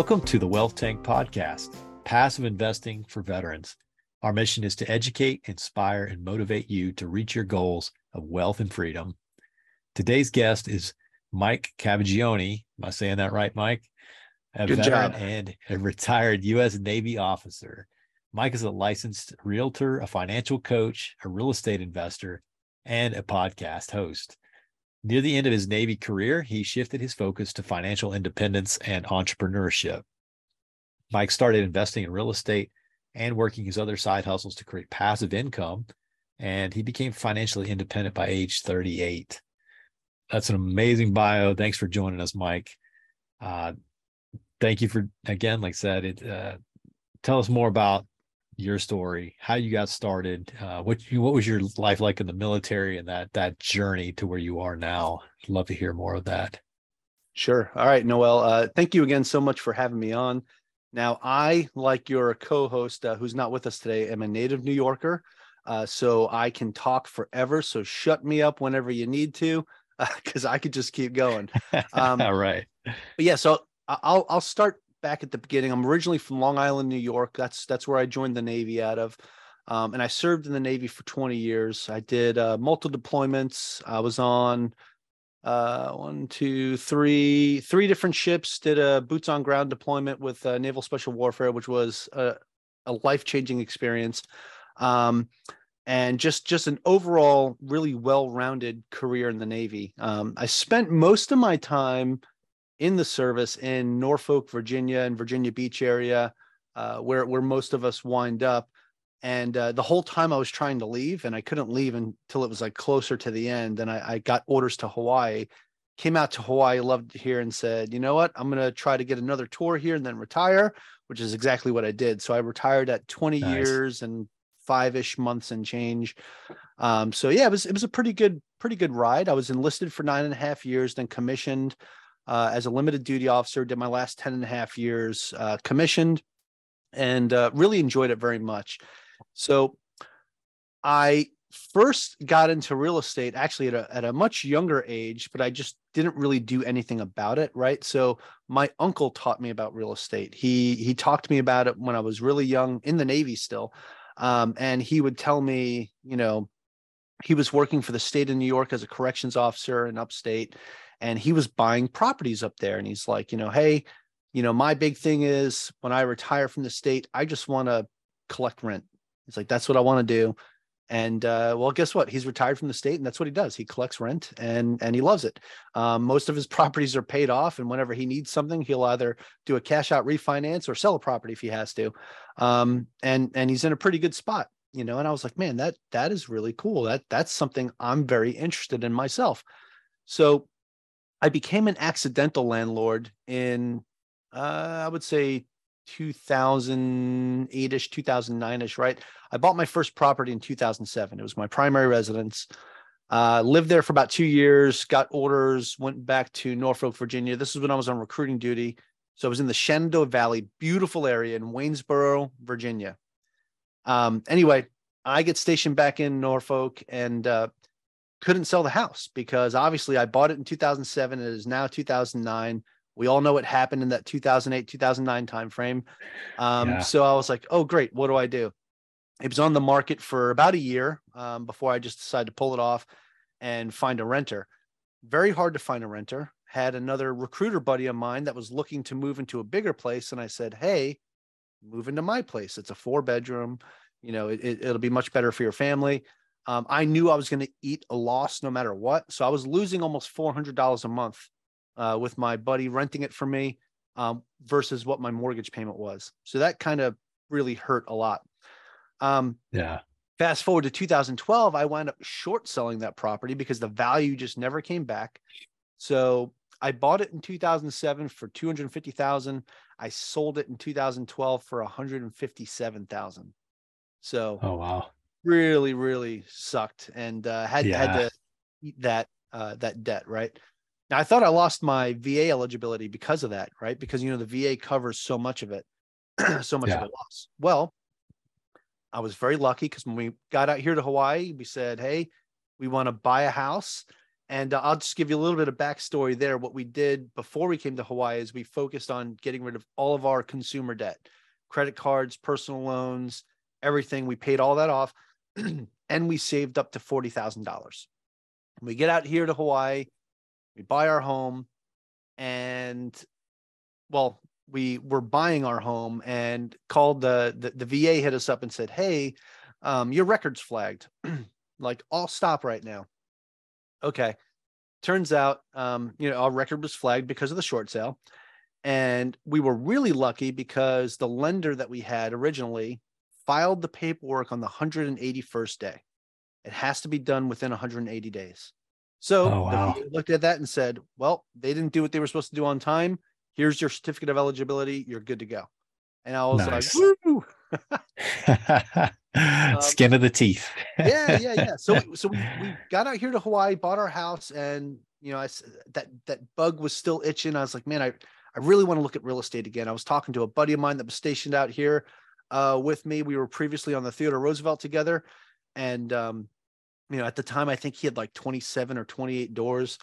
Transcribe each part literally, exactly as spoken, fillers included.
Welcome to the Wealth Tank Podcast, passive investing for veterans. Our mission is to educate, inspire, and motivate you to reach your goals of wealth and freedom. Today's guest is Mike Cavaggioni. Am I saying that right, Mike? A Good veteran job. And a retired U S Navy officer. Mike is a licensed realtor, a financial coach, a real estate investor, and a podcast host. Near the end of his Navy career, he shifted his focus to financial independence and entrepreneurship. Mike started investing in real estate and working his other side hustles to create passive income, and he became financially independent by age thirty-eight. That's an amazing bio. Thanks for joining us, Mike. Uh, thank you for, again, like I said, it, uh, tell us more about your story, how you got started, uh, what you, what was your life like in the military, and that that journey to where you are now. I'd love to hear more of that. Sure. All right, Noel. Uh, thank you again so much for having me on. Now, I, like your co-host uh, who's not with us today, am a native New Yorker, uh, so I can talk forever. So shut me up whenever you need to, because uh, I could just keep going. Um, All right. But yeah, so I'll I'll start back at the beginning. I'm originally from Long Island, New York. That's that's where I joined the Navy out of. Um, and I served in the Navy for twenty years. I did uh, multiple deployments. I was on uh, one, two, three, three different ships, did a boots on ground deployment with uh, Naval Special Warfare, which was a, a life-changing experience. Um, and just, just an overall really well-rounded career in the Navy. Um, I spent most of my time in the service in Norfolk, Virginia, and Virginia Beach area, uh, where, where most of us wind up. And uh, the whole time I was trying to leave, and I couldn't leave until it was like closer to the end. And I, I got orders to Hawaii, came out to Hawaii, loved it here, and said, you know what, I'm going to try to get another tour here and then retire, which is exactly what I did. So I retired at twenty nice. years and five-ish months and change. Um, so yeah, it was, it was a pretty good, pretty good ride. I was enlisted for nine and a half years, then commissioned Uh, as a limited duty officer, did my last ten and a half years uh, commissioned, and uh, really enjoyed it very much. So I first got into real estate actually at a, at a much younger age, but I just didn't really do anything about it. Right. So my uncle taught me about real estate. He, he talked to me about it when I was really young in the Navy still. Um, and he would tell me, you know, he was working for the state of New York as a corrections officer in upstate. And he was buying properties up there. And he's like, you know, hey, you know, my big thing is when I retire from the state, I just want to collect rent. It's like, that's what I want to do. And uh, well, guess what? He's retired from the state, and that's what he does. He collects rent, and and he loves it. Um, most of his properties are paid off. And whenever he needs something, he'll either do a cash out refinance or sell a property if he has to. Um, and and he's in a pretty good spot, you know. And I was like, man, that that is really cool. That that's something I'm very interested in myself. So I became an accidental landlord in, uh, I would say, two thousand eight-ish, two thousand nine-ish, right? I bought my first property in two thousand seven. It was my primary residence. Uh, lived there for about two years, got orders, went back to Norfolk, Virginia. This is when I was on recruiting duty. So I was in the Shenandoah Valley, beautiful area in Waynesboro, Virginia. Um, anyway, I get stationed back in Norfolk, and uh, couldn't sell the house because obviously I bought it in two thousand seven. And it is now two thousand nine. We all know what happened in that two thousand eight, two thousand nine timeframe. Um, yeah. So I was like, oh, great. What do I do? It was on the market for about a year um, before I just decided to pull it off and find a renter. Very hard to find a renter. Had another recruiter buddy of mine that was looking to move into a bigger place. And I said, hey, move into my place. It's a four bedroom, you know, it, it, it'll be much better for your family. Um, I knew I was going to eat a loss no matter what. So I was losing almost four hundred dollars a month uh, with my buddy renting it for me um, versus what my mortgage payment was. So that kind of really hurt a lot. Um, yeah. Fast forward to two thousand twelve, I wound up short selling that property because the value just never came back. So I bought it in two thousand seven for two hundred fifty thousand dollars. I sold it in two thousand twelve for one hundred fifty-seven thousand dollars. So, oh, wow. Really, really sucked, and uh, had yeah. had to eat that uh, that debt. Right now, I thought I lost my V A eligibility because of that. Right, because you know the V A covers so much of it, so much yeah. of the loss. Well, I was very lucky because when we got out here to Hawaii, we said, "Hey, we want to buy a house, And uh, I'll just give you a little bit of backstory there. What we did before we came to Hawaii is we focused on getting rid of all of our consumer debt, credit cards, personal loans, everything. We paid all that off and we saved up to forty thousand dollars. We get out here to Hawaii, we buy our home, and well, we were buying our home and called the, the, the V A hit us up and said, hey, um, your record's flagged. Like, I'll stop right now. Okay. Turns out, um, you know, our record was flagged because of the short sale. And we were really lucky because the lender that we had originally filed the paperwork on the one hundred eighty-first day. It has to be done within one hundred eighty days. So oh, wow. the V A looked at that and said, well, they didn't do what they were supposed to do on time. Here's your certificate of eligibility. You're good to go. And I was nice. like, woo! um, Skin of the teeth. yeah, yeah, yeah. So, so we, we got out here to Hawaii, bought our house, and you know, I that that bug was still itching. I was like, man, I I really want to look at real estate again. I was talking to a buddy of mine that was stationed out here uh, with me. We were previously on the Theodore Roosevelt together, and um, you know, at the time, I think he had like twenty-seven or twenty-eight doors.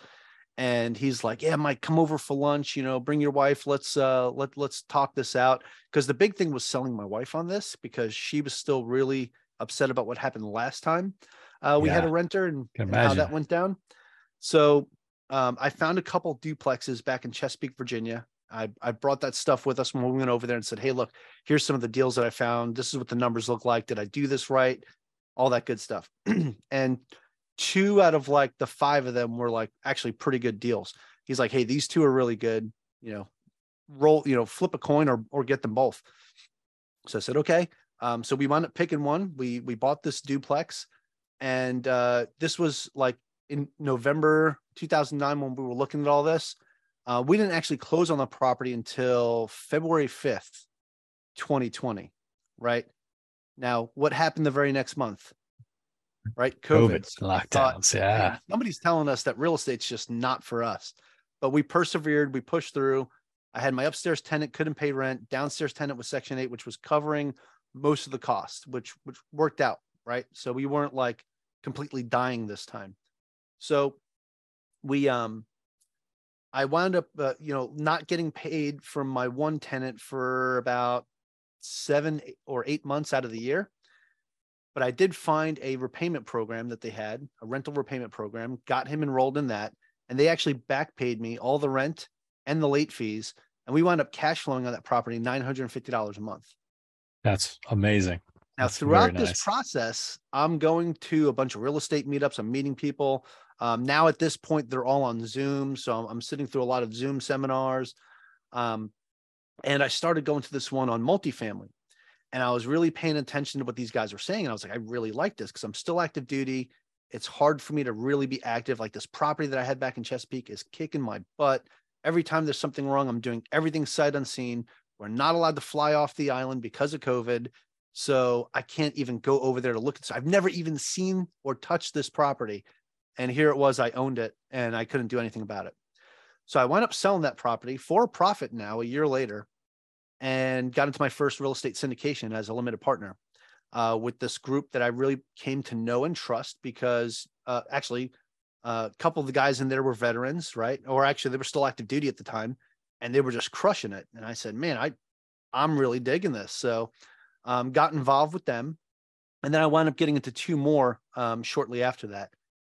And he's like, yeah, Mike, come over for lunch, you know, bring your wife. Let's, uh, let, let's talk this out. Cause the big thing was selling my wife on this because she was still really upset about what happened last time. Uh, we yeah. had a renter and, and how that went down. So, um, I found a couple duplexes back in Chesapeake, Virginia. I, I brought that stuff with us when we went over there and said, hey, look, here's some of the deals that I found. This is what the numbers look like. Did I do this right? All that good stuff. And two out of like the five of them were like actually pretty good deals. He's like, hey, these two are really good, you know, roll, you know, flip a coin or, or get them both. So I said, okay. Um, so we wound up picking one. We, we bought this duplex, and uh, this was like in November two thousand nine when we were looking at all this. Uh, we didn't actually close on the property until February fifth, twenty twenty. Right now, what happened the very next month? Right, COVID, COVID lockdowns. Thought, yeah, somebody's telling us that real estate's just not for us, but we persevered. We pushed through. I had my upstairs tenant couldn't pay rent. Downstairs tenant was Section Eight, which was covering most of the cost, which which worked out right. So we weren't like completely dying this time. So we, um, I wound up, uh, you know, not getting paid from my one tenant for about seven or eight months out of the year. But I did find a repayment program that they had, a rental repayment program, got him enrolled in that. And they actually back paid me all the rent and the late fees. And we wound up cash flowing on that property nine hundred fifty dollars a month. That's amazing. Now, That's throughout nice. this process, I'm going to a bunch of real estate meetups. I'm meeting people. Um, now at this point, they're all on Zoom. So I'm, I'm sitting through a lot of Zoom seminars. Um, and I started going to this one on multifamily. And I was really paying attention to what these guys were saying. And I was like, I really like this because I'm still active duty. It's hard for me to really be active. Like this property that I had back in Chesapeake is kicking my butt. Every time there's something wrong, I'm doing everything sight unseen. We're not allowed to fly off the island because of COVID. So I can't even go over there to look at this. I've never even seen or touched this property. And here it was, I owned it and I couldn't do anything about it. So I wound up selling that property for a profit now a year later, and got into my first real estate syndication as a limited partner uh, with this group that I really came to know and trust because uh, actually uh, a couple of the guys in there were veterans, right? Or actually they were still active duty at the time and they were just crushing it. And I said, man, I, I'm really digging this. So um, got involved with them. And then I wound up getting into two more um, shortly after that.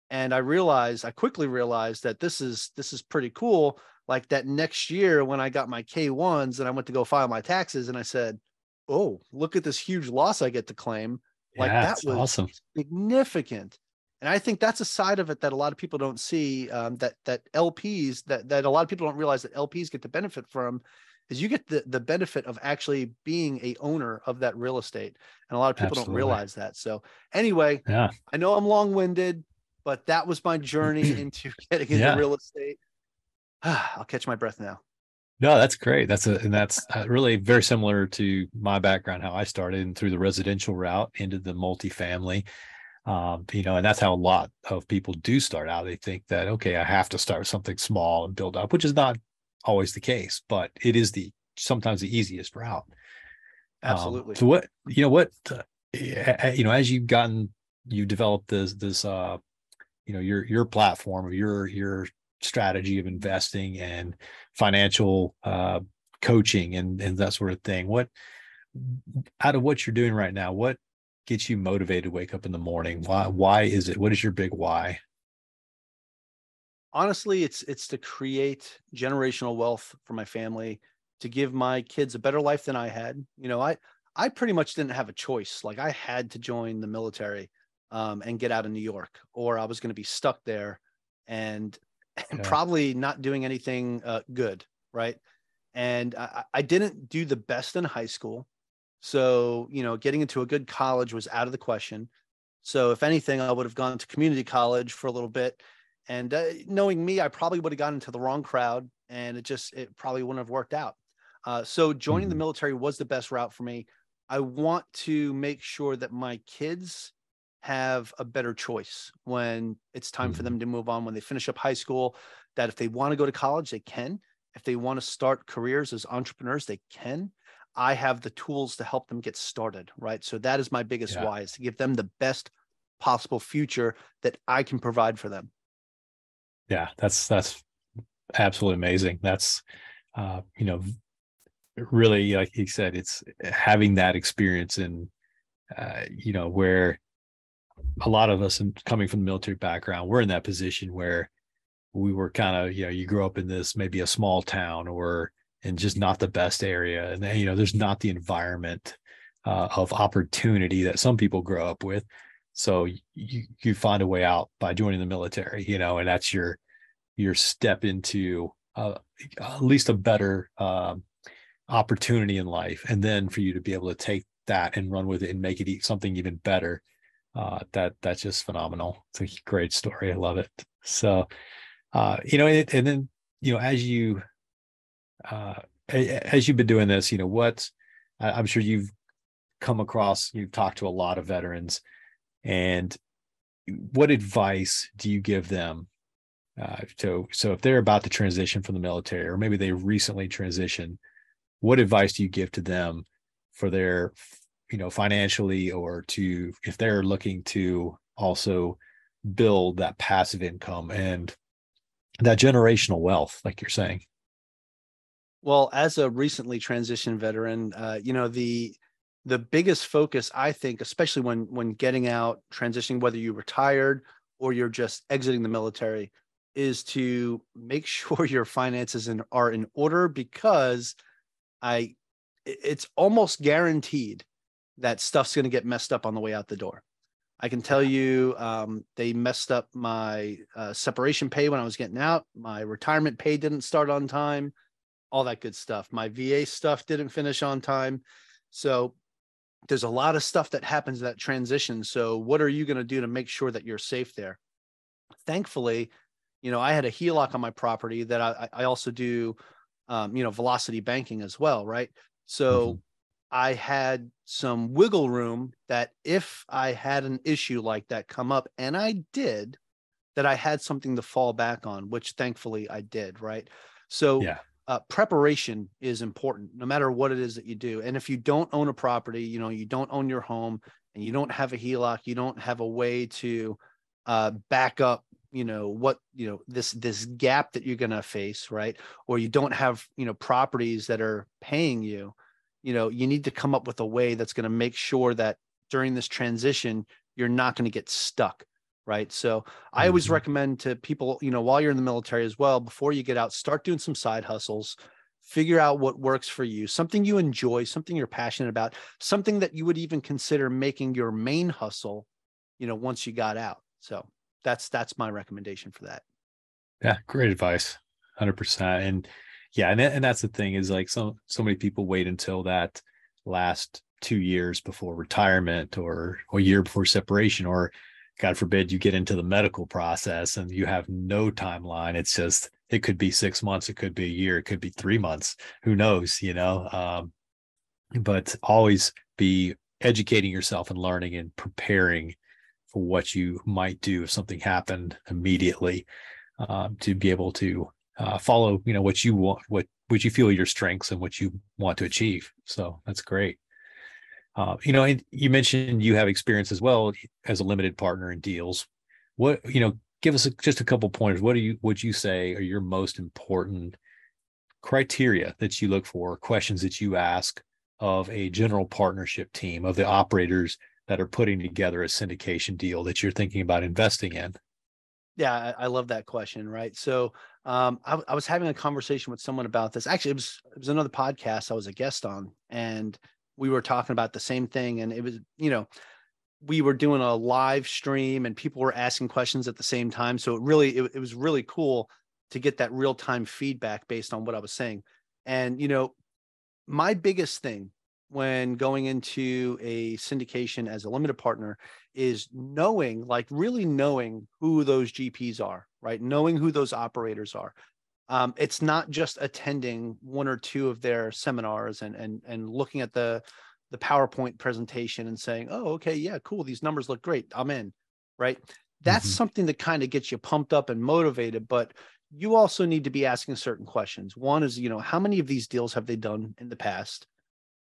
And I realized, I quickly realized that this is, this is pretty cool. Like that next year when I got my K ones and I went to go file my taxes and I said, oh, look at this huge loss I get to claim. Like yeah, that was awesome. Significant. And I think that's a side of it that a lot of people don't see um, that, that L Ps that, that a lot of people don't realize that L Ps get to benefit from is you get the, the benefit of actually being a owner of that real estate. And a lot of people Absolutely. don't realize that. So anyway, yeah. I know I'm long winded, but that was my journey into getting into yeah. real estate. I'll catch my breath now. No, that's great. That's a, and that's really very similar to my background, how I started and through the residential route into the multifamily, um, you know, and that's how a lot of people do start out. They think that, okay, I have to start with something small and build up, which is not always the case, but it is the, sometimes the easiest route. Absolutely. Um, so what, you know, what, uh, you know, as you've gotten, you developed this, this, uh, you know, your, your platform, or your, your strategy of investing and financial uh, coaching and, and that sort of thing. What, out of what you're doing right now, what gets you motivated to wake up in the morning? Why, why is it? What is your big why? Honestly, it's, it's to create generational wealth for my family, to give my kids a better life than I had. You know, I, I pretty much didn't have a choice. Like, I had to join the military um, and get out of New York, or I was going to be stuck there and, and yeah. probably not doing anything uh, good. Right. And I, I didn't do the best in high school. So, you know, getting into a good college was out of the question. So if anything, I would have gone to community college for a little bit. And uh, knowing me, I probably would have gotten into the wrong crowd, and it just, it probably wouldn't have worked out. Uh, so joining mm-hmm. the military was the best route for me. I want to make sure that my kids have a better choice when it's time mm-hmm. for them to move on, when they finish up high school, that if they want to go to college, they can. If they want to start careers as entrepreneurs, they can. I have the tools to help them get started, right? So that is my biggest yeah. why, is to give them the best possible future that I can provide for them. Yeah, that's, that's absolutely amazing. That's, uh, you know, really, like you said, it's having that experience and, uh, you know, where a lot of us coming from the military background, we're in that position where we were kind of, you know, you grew up in this, maybe a small town or in just not the best area. And then, you know, there's not the environment uh, of opportunity that some people grow up with. So you, you find a way out by joining the military, you know, and that's your, your step into uh, at least a better um, opportunity in life. And then for you to be able to take that and run with it and make it something even better. Uh, that, that's just phenomenal. It's a great story. I love it. So, uh, you know, and, and then, you know, as you, uh, as you've been doing this, you know, what, I'm sure you've come across, you've talked to a lot of veterans, and what advice do you give them? Uh, to, so if they're about to transition from the military, or maybe they recently transitioned, what advice do you give to them for their, you know, financially, or to, if they're looking to also build that passive income and that generational wealth, like you're saying? Well, as a recently transitioned veteran, uh, you know, the the biggest focus, I think, especially when when getting out, transitioning, whether you retired or you're just exiting the military, is to make sure your finances in, are in order, because I it's almost guaranteed that stuff's going to get messed up on the way out the door. I can tell you um, they messed up my uh, separation pay when I was getting out. My retirement pay didn't start on time. All that good stuff. My V A stuff didn't finish on time. So there's a lot of stuff that happens in that transition. So what are you going to do to make sure that you're safe there? Thankfully, you know, I had a H E L O C on my property that I, I also do, um, you know, velocity banking as well. Right. So mm-hmm. I had some wiggle room that if I had an issue like that come up, and I did, that I had something to fall back on, which thankfully I did. Right. So yeah. Uh, preparation is important, no matter what it is that you do. And if you don't own a property, you know, you don't own your home, and you don't have a H E L O C, you don't have a way to uh, back up, you know, what, you know, this, this gap that you're going to face, right? Or you don't have, you know, properties that are paying you, you know, you need to come up with a way that's going to make sure that during this transition, you're not going to get stuck. Right. So I always recommend to people, you know, while you're in the military as well, before you get out, start doing some side hustles, figure out what works for you, something you enjoy, something you're passionate about, something that you would even consider making your main hustle, you know, once you got out. So that's, that's my recommendation for that. Yeah. Great advice. one hundred percent. And yeah. And, and that's the thing, is like so, so many people wait until that last two years before retirement, or a year before separation, or God forbid you get into the medical process and you have no timeline. It's just, it could be six months. It could be a year. It could be three months. Who knows, you know, um, but always be educating yourself and learning and preparing for what you might do if something happened immediately, um, to be able to uh, follow, you know, what you want, what, what you feel your strengths and what you want to achieve. So that's great. Uh, you know, and you mentioned you have experience as well as a limited partner in deals. What, you know, give us a, just a couple pointers. What do you would you say are your most important criteria that you look for, questions that you ask of a general partnership team, of the operators that are putting together a syndication deal that you're thinking about investing in? Yeah, I love that question, right? So um, I, I was having a conversation with someone about this. Actually, it was, it was another podcast I was a guest on, and we were talking about the same thing. And it was, you know, we were doing a live stream and people were asking questions at the same time. So it really, it, it was really cool to get that real-time feedback based on what I was saying. And, you know, my biggest thing when going into a syndication as a limited partner is knowing, like really knowing who those G Ps are, right? Knowing who those operators are. Um, it's not just attending one or two of their seminars and, and, and looking at the, the PowerPoint presentation and saying, oh, okay, yeah, cool. These numbers look great. I'm in, right? That's mm-hmm. something that kind of gets you pumped up and motivated, but you also need to be asking certain questions. One is, you know, how many of these deals have they done in the past?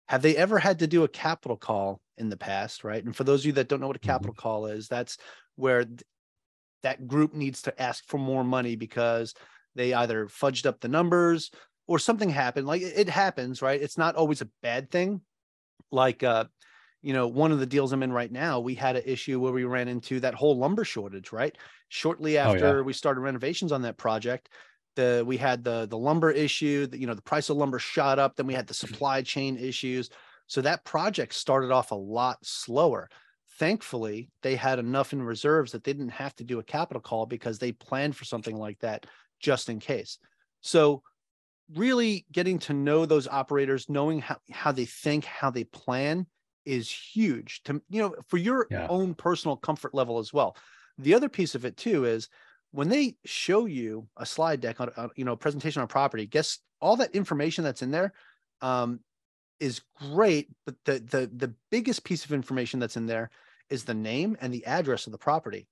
Have they ever had to do a capital call in the past, right? And for those of you that don't know what a capital call is, that's where th- that group needs to ask for more money because they either fudged up the numbers or something happened. Like it happens, right? It's not always a bad thing. Like, uh, you know, one of the deals I'm in right now, we had an issue where we ran into that whole lumber shortage, right? Shortly after oh, yeah. we started renovations on that project, The, we had the, the lumber issue, the, you know, the price of lumber shot up. Then we had the supply chain issues. So that project started off a lot slower. Thankfully, they had enough in reserves that they didn't have to do a capital call because they planned for something like that just in case. So really getting to know those operators, knowing how, how they think, how they plan is huge to, you know, for your yeah. own personal comfort level as well. The other piece of it too is, when they show you a slide deck on, on, you know, presentation on property, guess all that information that's in there um, is great. But the, the, the biggest piece of information that's in there is the name and the address of the property.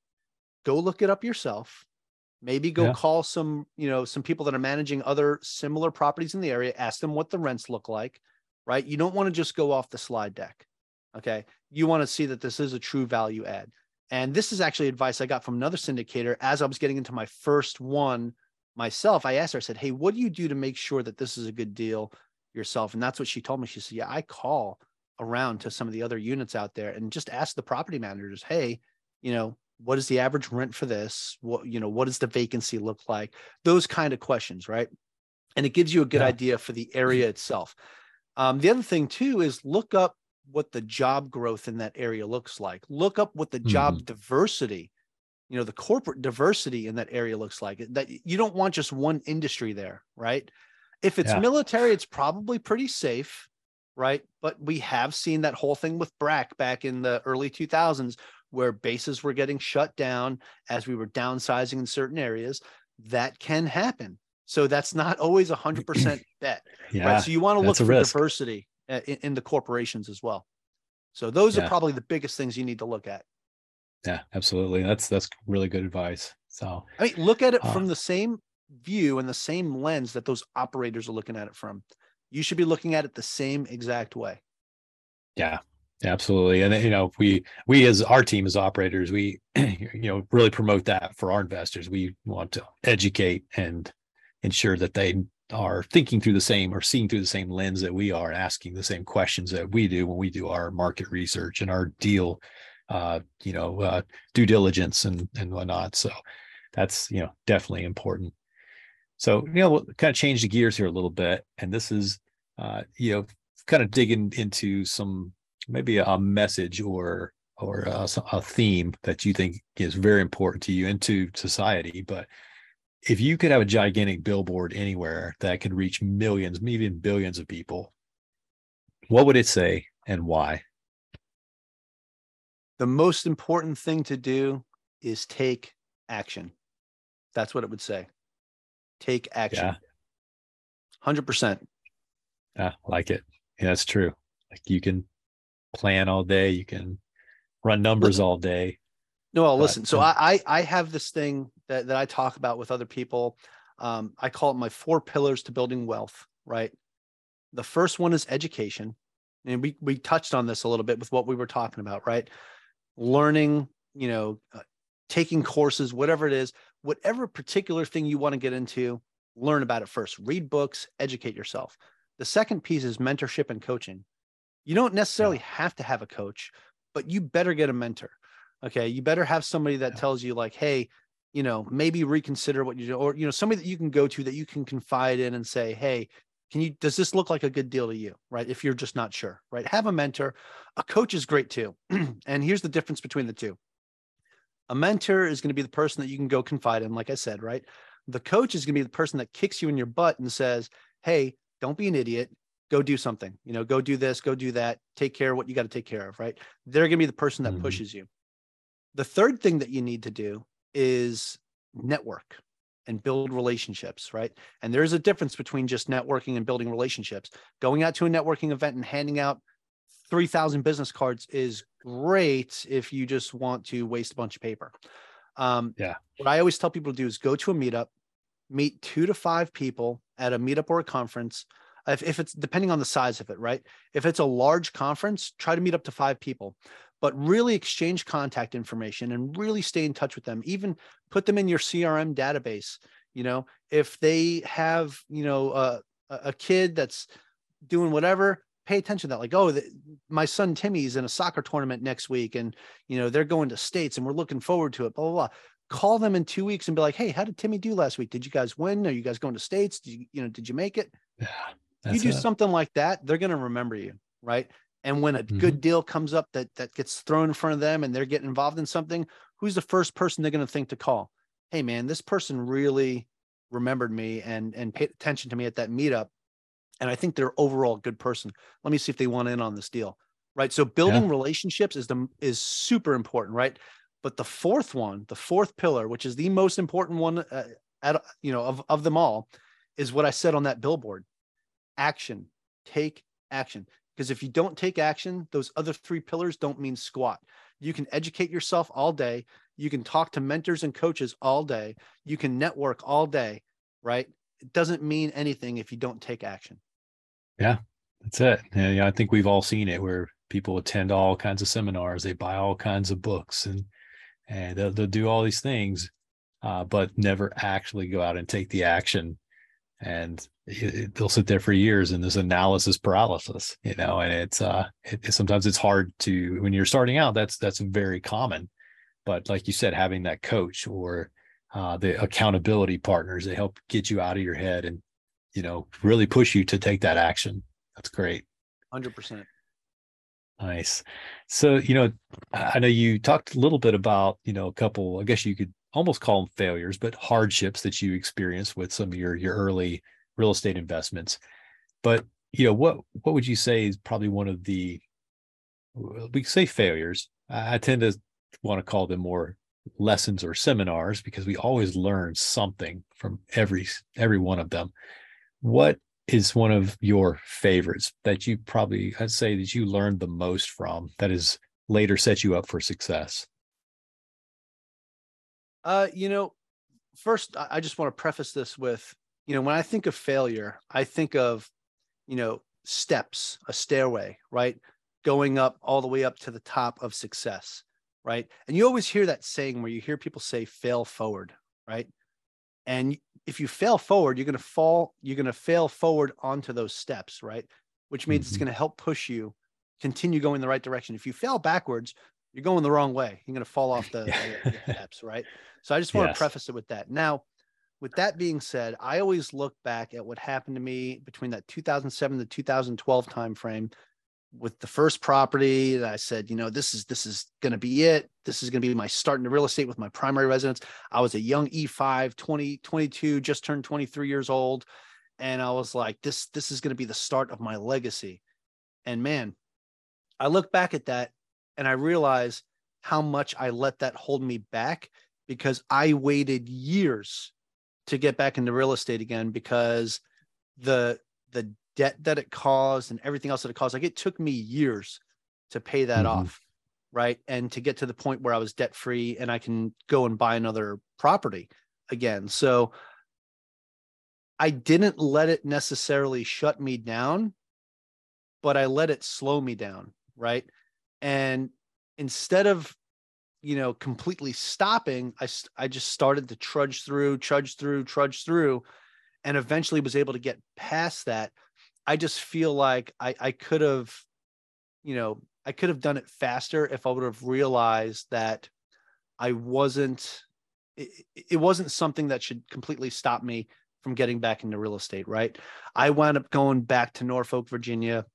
Go look it up yourself. Maybe go yeah. call some, you know, some people that are managing other similar properties in the area. Ask them what the rents look like, right? You don't want to just go off the slide deck. Okay. You want to see that this is a true value add. And this is actually advice I got from another syndicator as I was getting into my first one myself. I asked her, I said, hey, what do you do to make sure that this is a good deal yourself? And that's what she told me. She said, yeah, I call around to some of the other units out there and just ask the property managers, hey, you know, what is the average rent for this? What, you know, what does the vacancy look like? Those kind of questions, right? And it gives you a good yeah. idea for the area itself. Um, the other thing too is look up what the job growth in that area looks like. Look up what the job mm-hmm. diversity, you know, the corporate diversity in that area looks like. That you don't want just one industry there, right? If it's yeah. military, it's probably pretty safe, right? But we have seen that whole thing with BRAC back in the early two thousands where bases were getting shut down as we were downsizing in certain areas. That can happen. So that's not always a hundred percent bet. Yeah, right? So you want to look for risk. Diversity in the corporations as well. So those yeah. are probably the biggest things you need to look at. Yeah, absolutely. That's, that's really good advice. So I mean, look at it uh, from the same view and the same lens that those operators are looking at it from. You should be looking at it the same exact way. Yeah, absolutely. And you know, we, we, as our team as operators, we, you know, really promote that for our investors. We want to educate and ensure that they are thinking through the same or seeing through the same lens that we are, asking the same questions that we do when we do our market research and our deal, uh, you know, uh, due diligence and, and whatnot. So that's, you know, definitely important. So, you know, we'll kind of change the gears here a little bit. And this is, uh, you know, kind of digging into some, maybe a message or, or a, a theme that you think is very important to you and to society. But if you could have a gigantic billboard anywhere that could reach millions, maybe even billions of people, what would it say and why? The most important thing to do is take action. That's what it would say. Take action. Yeah. one hundred percent. Yeah, I like it. Yeah, that's true. Like you can plan all day. You can run numbers all day. No, listen, so I I have this thing that, that I talk about with other people. Um, I call it my four pillars to building wealth, right? The first one is education. And we we touched on this a little bit with what we were talking about, right? Learning, you know, taking courses, whatever it is, whatever particular thing you want to get into, learn about it first. Read books, educate yourself. The second piece is mentorship and coaching. You don't necessarily yeah. have to have a coach, but you better get a mentor. Okay. You better have somebody that yeah. tells you like, hey, you know, maybe reconsider what you do, or, you know, somebody that you can go to that you can confide in and say, hey, can you, does this look like a good deal to you? Right. If you're just not sure, right. Have a mentor. A coach is great too. And here's the difference between the two. A mentor is going to be the person that you can go confide in. Like I said, right. The coach is going to be the person that kicks you in your butt and says, hey, don't be an idiot. Go do something, you know, go do this, go do that. Take care of what you got to take care of. Right. They're going to be the person that mm-hmm. pushes you. The third thing that you need to do is network and build relationships, right? And there's a difference between just networking and building relationships. Going out to a networking event and handing out three thousand business cards is great if you just want to waste a bunch of paper. Um, yeah. What I always tell people to do is go to a meetup, meet two to five people at a meetup or a conference. If, if it's depending on the size of it, right? If it's a large conference, try to meet up to five people, but really exchange contact information and really stay in touch with them. Even put them in your C R M database. You know, if they have, you know, uh, a kid that's doing whatever, pay attention to that. Like, oh, the, my son Timmy's in a soccer tournament next week and, you know, they're going to States and we're looking forward to it, blah, blah, blah. Call them in two weeks and be like, hey, how did Timmy do last week? Did you guys win? Are you guys going to States? Did you, you know, did you make it? Yeah, you do it. Something like that, they're going to remember you, right? And when a mm-hmm. good deal comes up that that gets thrown in front of them and they're getting involved in something, who's the first person they're going to think to call? Hey, man, this person really remembered me and, and paid attention to me at that meetup. And I think they're overall a good person. Let me see if they want in on this deal, right? So building yeah. relationships is, the, is super important, right? But the fourth one, the fourth pillar, which is the most important one uh, at, you know, of, of them all, is what I said on that billboard. Action. Take action. Because if you don't take action, those other three pillars don't mean squat. You can educate yourself all day. You can talk to mentors and coaches all day. You can network all day, right? It doesn't mean anything if you don't take action. Yeah, that's it. Yeah, yeah, I think we've all seen it where people attend all kinds of seminars. They buy all kinds of books and, and they'll, they'll do all these things, uh, but never actually go out and take the action. And it, it, they'll sit there for years in this analysis paralysis, you know, and it's, uh, it, sometimes it's hard to, when you're starting out, that's, that's very common, but like you said, having that coach or, uh, the accountability partners, they help get you out of your head and, you know, really push you to take that action. That's great. one hundred percent. Nice. So, you know, I know you talked a little bit about, you know, a couple, I guess you could almost call them failures, but hardships that you experienced with some of your, your early real estate investments. But, you know, what, what would you say is probably one of the, we say failures. I tend to want to call them more lessons or seminars because we always learn something from every, every one of them. What is one of your favorites that you probably, I'd say that you learned the most from that is later set you up for success? Uh, you know, first, I just want to preface this with, you know, when I think of failure, I think of, you know, steps, a stairway, right? Going up all the way up to the top of success, right? And you always hear that saying where you hear people say, fail forward, right? And if you fail forward, you're going to fall, you're going to fail forward onto those steps, right? Which means mm-hmm. it's going to help push you continue going the right direction. If you fail backwards, you're going the wrong way. You're going to fall off the, the, the steps, right? So I just want yes. to preface it with that. Now, with that being said, I always look back at what happened to me between that two thousand seven to two thousand twelve timeframe with the first property. And I said, you know, this is, this is going to be it. This is going to be my start into real estate with my primary residence. I was a young E five, twenty, twenty-two, just turned twenty-three years old. And I was like, this, this is going to be the start of my legacy. And man, I look back at that and I realize how much I let that hold me back because I waited years to get back into real estate again because the the debt that it caused and everything else that it caused, like it took me years to pay that mm-hmm. off, right? And to get to the point where I was debt-free and I can go and buy another property again. So I didn't let it necessarily shut me down, but I let it slow me down, right? And instead of, you know, completely stopping, I, I just started to trudge through, trudge through, trudge through, and eventually was able to get past that. I just feel like I, I could have, you know, I could have done it faster if I would have realized that I wasn't, it, it wasn't something that should completely stop me from getting back into real estate, right? I wound up going back to Norfolk, Virginia,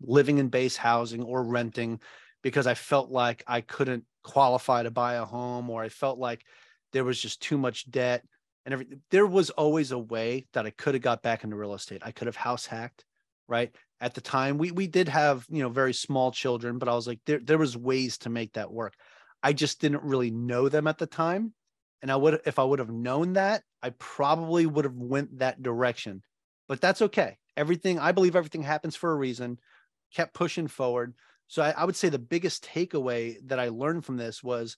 living in base housing or renting because I felt like I couldn't qualify to buy a home, or I felt like there was just too much debt and everything. There was always a way that I could have got back into real estate. I could have house hacked, right? At the time, we we did have, you know, very small children, but I was like, there there was ways to make that work. I just didn't really know them at the time. And I would, if I would have known that, I probably would have went that direction, but that's okay. Everything, I believe everything happens for a reason, kept pushing forward. So I, I would say the biggest takeaway that I learned from this was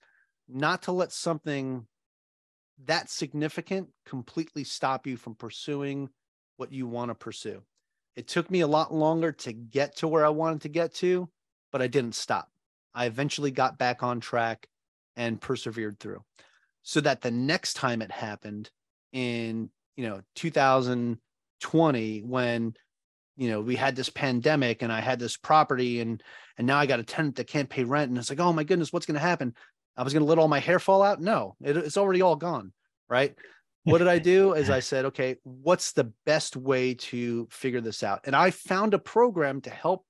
not to let something that significant completely stop you from pursuing what you want to pursue. It took me a lot longer to get to where I wanted to get to, but I didn't stop. I eventually got back on track and persevered through, so that the next time it happened in, you know, two thousand twenty, when, you know, we had this pandemic and I had this property and, and now I got a tenant that can't pay rent. And it's like, oh my goodness, what's going to happen? I was going to let all my hair fall out. No, it, it's already all gone. Right. What did I do is I said, okay, what's the best way to figure this out? And I found a program to help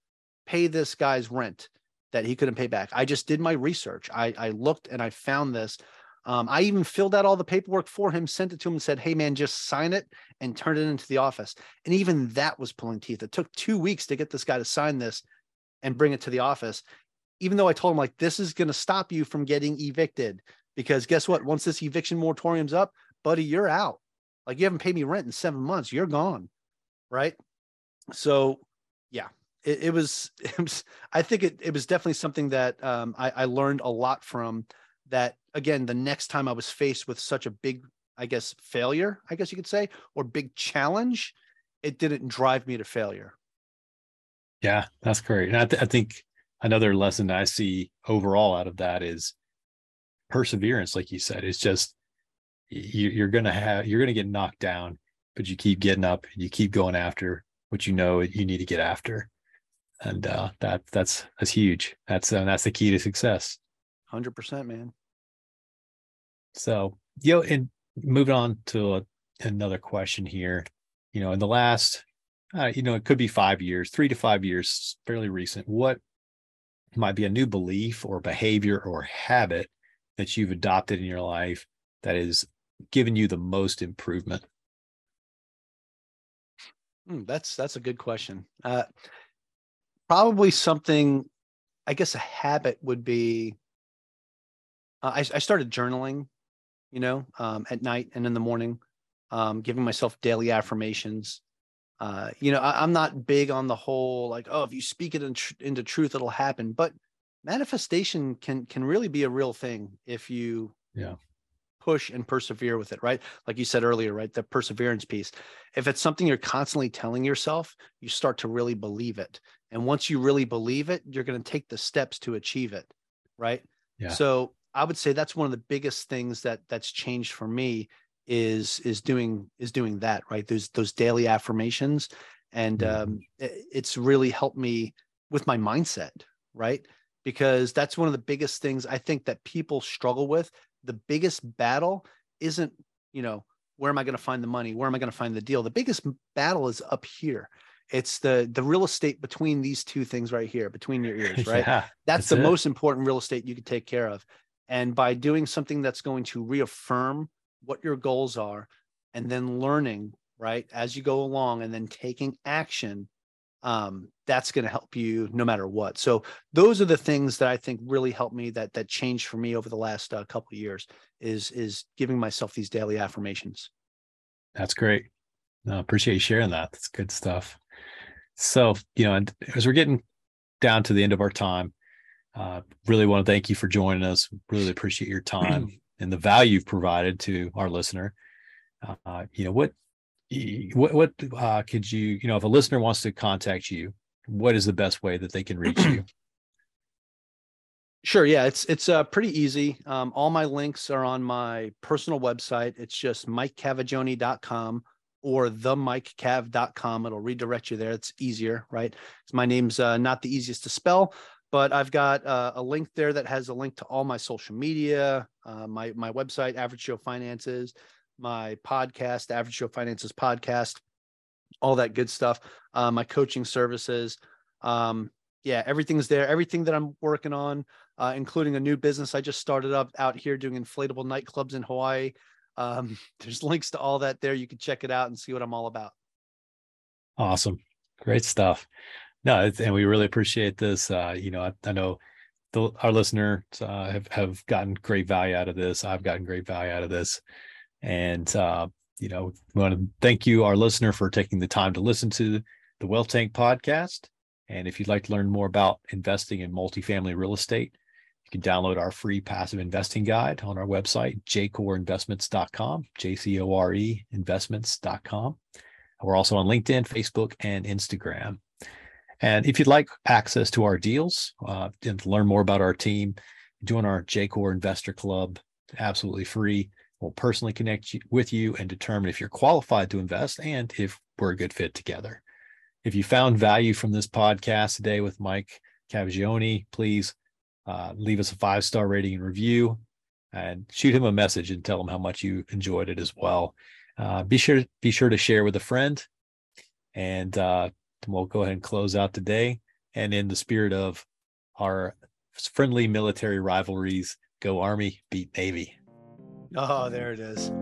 pay this guy's rent that he couldn't pay back. I just did my research. I, I looked and I found this. Um, I even filled out all the paperwork for him, sent it to him and said, hey man, just sign it and turn it into the office. And even that was pulling teeth. It took two weeks to get this guy to sign this and bring it to the office. Even though I told him, like, this is going to stop you from getting evicted, because guess what? Once this eviction moratorium's up, buddy, you're out. Like, you haven't paid me rent in seven months. You're gone. Right. So yeah, it, it was, it was, I think it, it was definitely something that um, I, I learned a lot from. That again, the next time I was faced with such a big, I guess, failure, I guess you could say, or big challenge, it didn't drive me to failure. Yeah, that's great. And I, th- I think another lesson I see overall out of that is perseverance. Like you said, it's just, you, you're going to have, you're going to get knocked down, but you keep getting up and you keep going after what you know you need to get after. And uh, that that's, that's huge. That's, uh, that's the key to success. one hundred percent, man. So, you know, and moving on to a, another question here, you know, in the last, uh, you know, it could be five years, three to five years, fairly recent, what might be a new belief or behavior or habit that you've adopted in your life that is giving you the most improvement? Mm, that's, that's a good question. Uh, probably something, I guess a habit would be, Uh, I, I started journaling, you know, um, at night and in the morning, um, giving myself daily affirmations. Uh, you know, I, I'm not big on the whole, like, oh, if you speak it in tr- into truth, it'll happen. But manifestation can can really be a real thing if you yeah. push and persevere with it, right? Like you said earlier, right? The perseverance piece. If it's something you're constantly telling yourself, you start to really believe it. And once you really believe it, you're going to take the steps to achieve it, right? Yeah. So I would say that's one of the biggest things that that's changed for me is, is doing, is doing that, right? Those, those daily affirmations. And um, it, it's really helped me with my mindset, right? Because that's one of the biggest things I think that people struggle with. The biggest battle isn't, you know, where am I going to find the money? Where am I going to find the deal? The biggest battle is up here. It's the, the real estate between these two things right here, between your ears, right? yeah, that's, that's the it. most important real estate you could take care of. And by doing something that's going to reaffirm what your goals are, and then learning, right, as you go along, and then taking action, um, that's going to help you no matter what. So those are the things that I think really helped me, that that changed for me over the last uh, couple of years, is is giving myself these daily affirmations. That's great. No, appreciate you sharing that. That's good stuff. So, you know, and as we're getting down to the end of our time, Uh, really want to thank you for joining us. Really appreciate your time and the value you've provided to our listener. Uh, you know, what, what, what uh, could you, you know, if a listener wants to contact you, what is the best way that they can reach you? Sure. Yeah. It's, it's uh, pretty easy. Um, all my links are on my personal website. It's just Mike Cavaggioni dot com or the Mike Cav dot com. It'll redirect you there. It's easier, right? My name's uh, not the easiest to spell, but I've got uh, a link there that has a link to all my social media, uh, my, my website, Average Joe Finances, my podcast, Average Joe Finances podcast, all that good stuff. Uh, my coaching services. Um, yeah, everything's there. Everything that I'm working on, Uh, including a new business I just started up out here doing inflatable nightclubs in Hawaii. Um, there's links to all that there. You can check it out and see what I'm all about. Awesome. Great stuff. No, it's, and we really appreciate this. Uh, you know, I, I know the, our listeners uh, have, have gotten great value out of this. I've gotten great value out of this. And, uh, you know, we want to thank you, our listener, for taking the time to listen to the Wealth Tank podcast. And if you'd like to learn more about investing in multifamily real estate, you can download our free passive investing guide on our website, j core investments dot com, J C O R E investments dot com. We're also on LinkedIn, Facebook, and Instagram. And if you'd like access to our deals uh, and to learn more about our team, join our J CORE Investor Club, absolutely free. We'll personally connect you, with you and determine if you're qualified to invest and if we're a good fit together. If you found value from this podcast today with Mike Cavaggioni, please Uh, leave us a five-star rating and review, and shoot him a message and tell him how much you enjoyed it as well. Uh, be sure be sure to share with a friend, and uh, we'll go ahead and close out today. And in the spirit of our friendly military rivalries, go Army, beat Navy. Oh, there it is.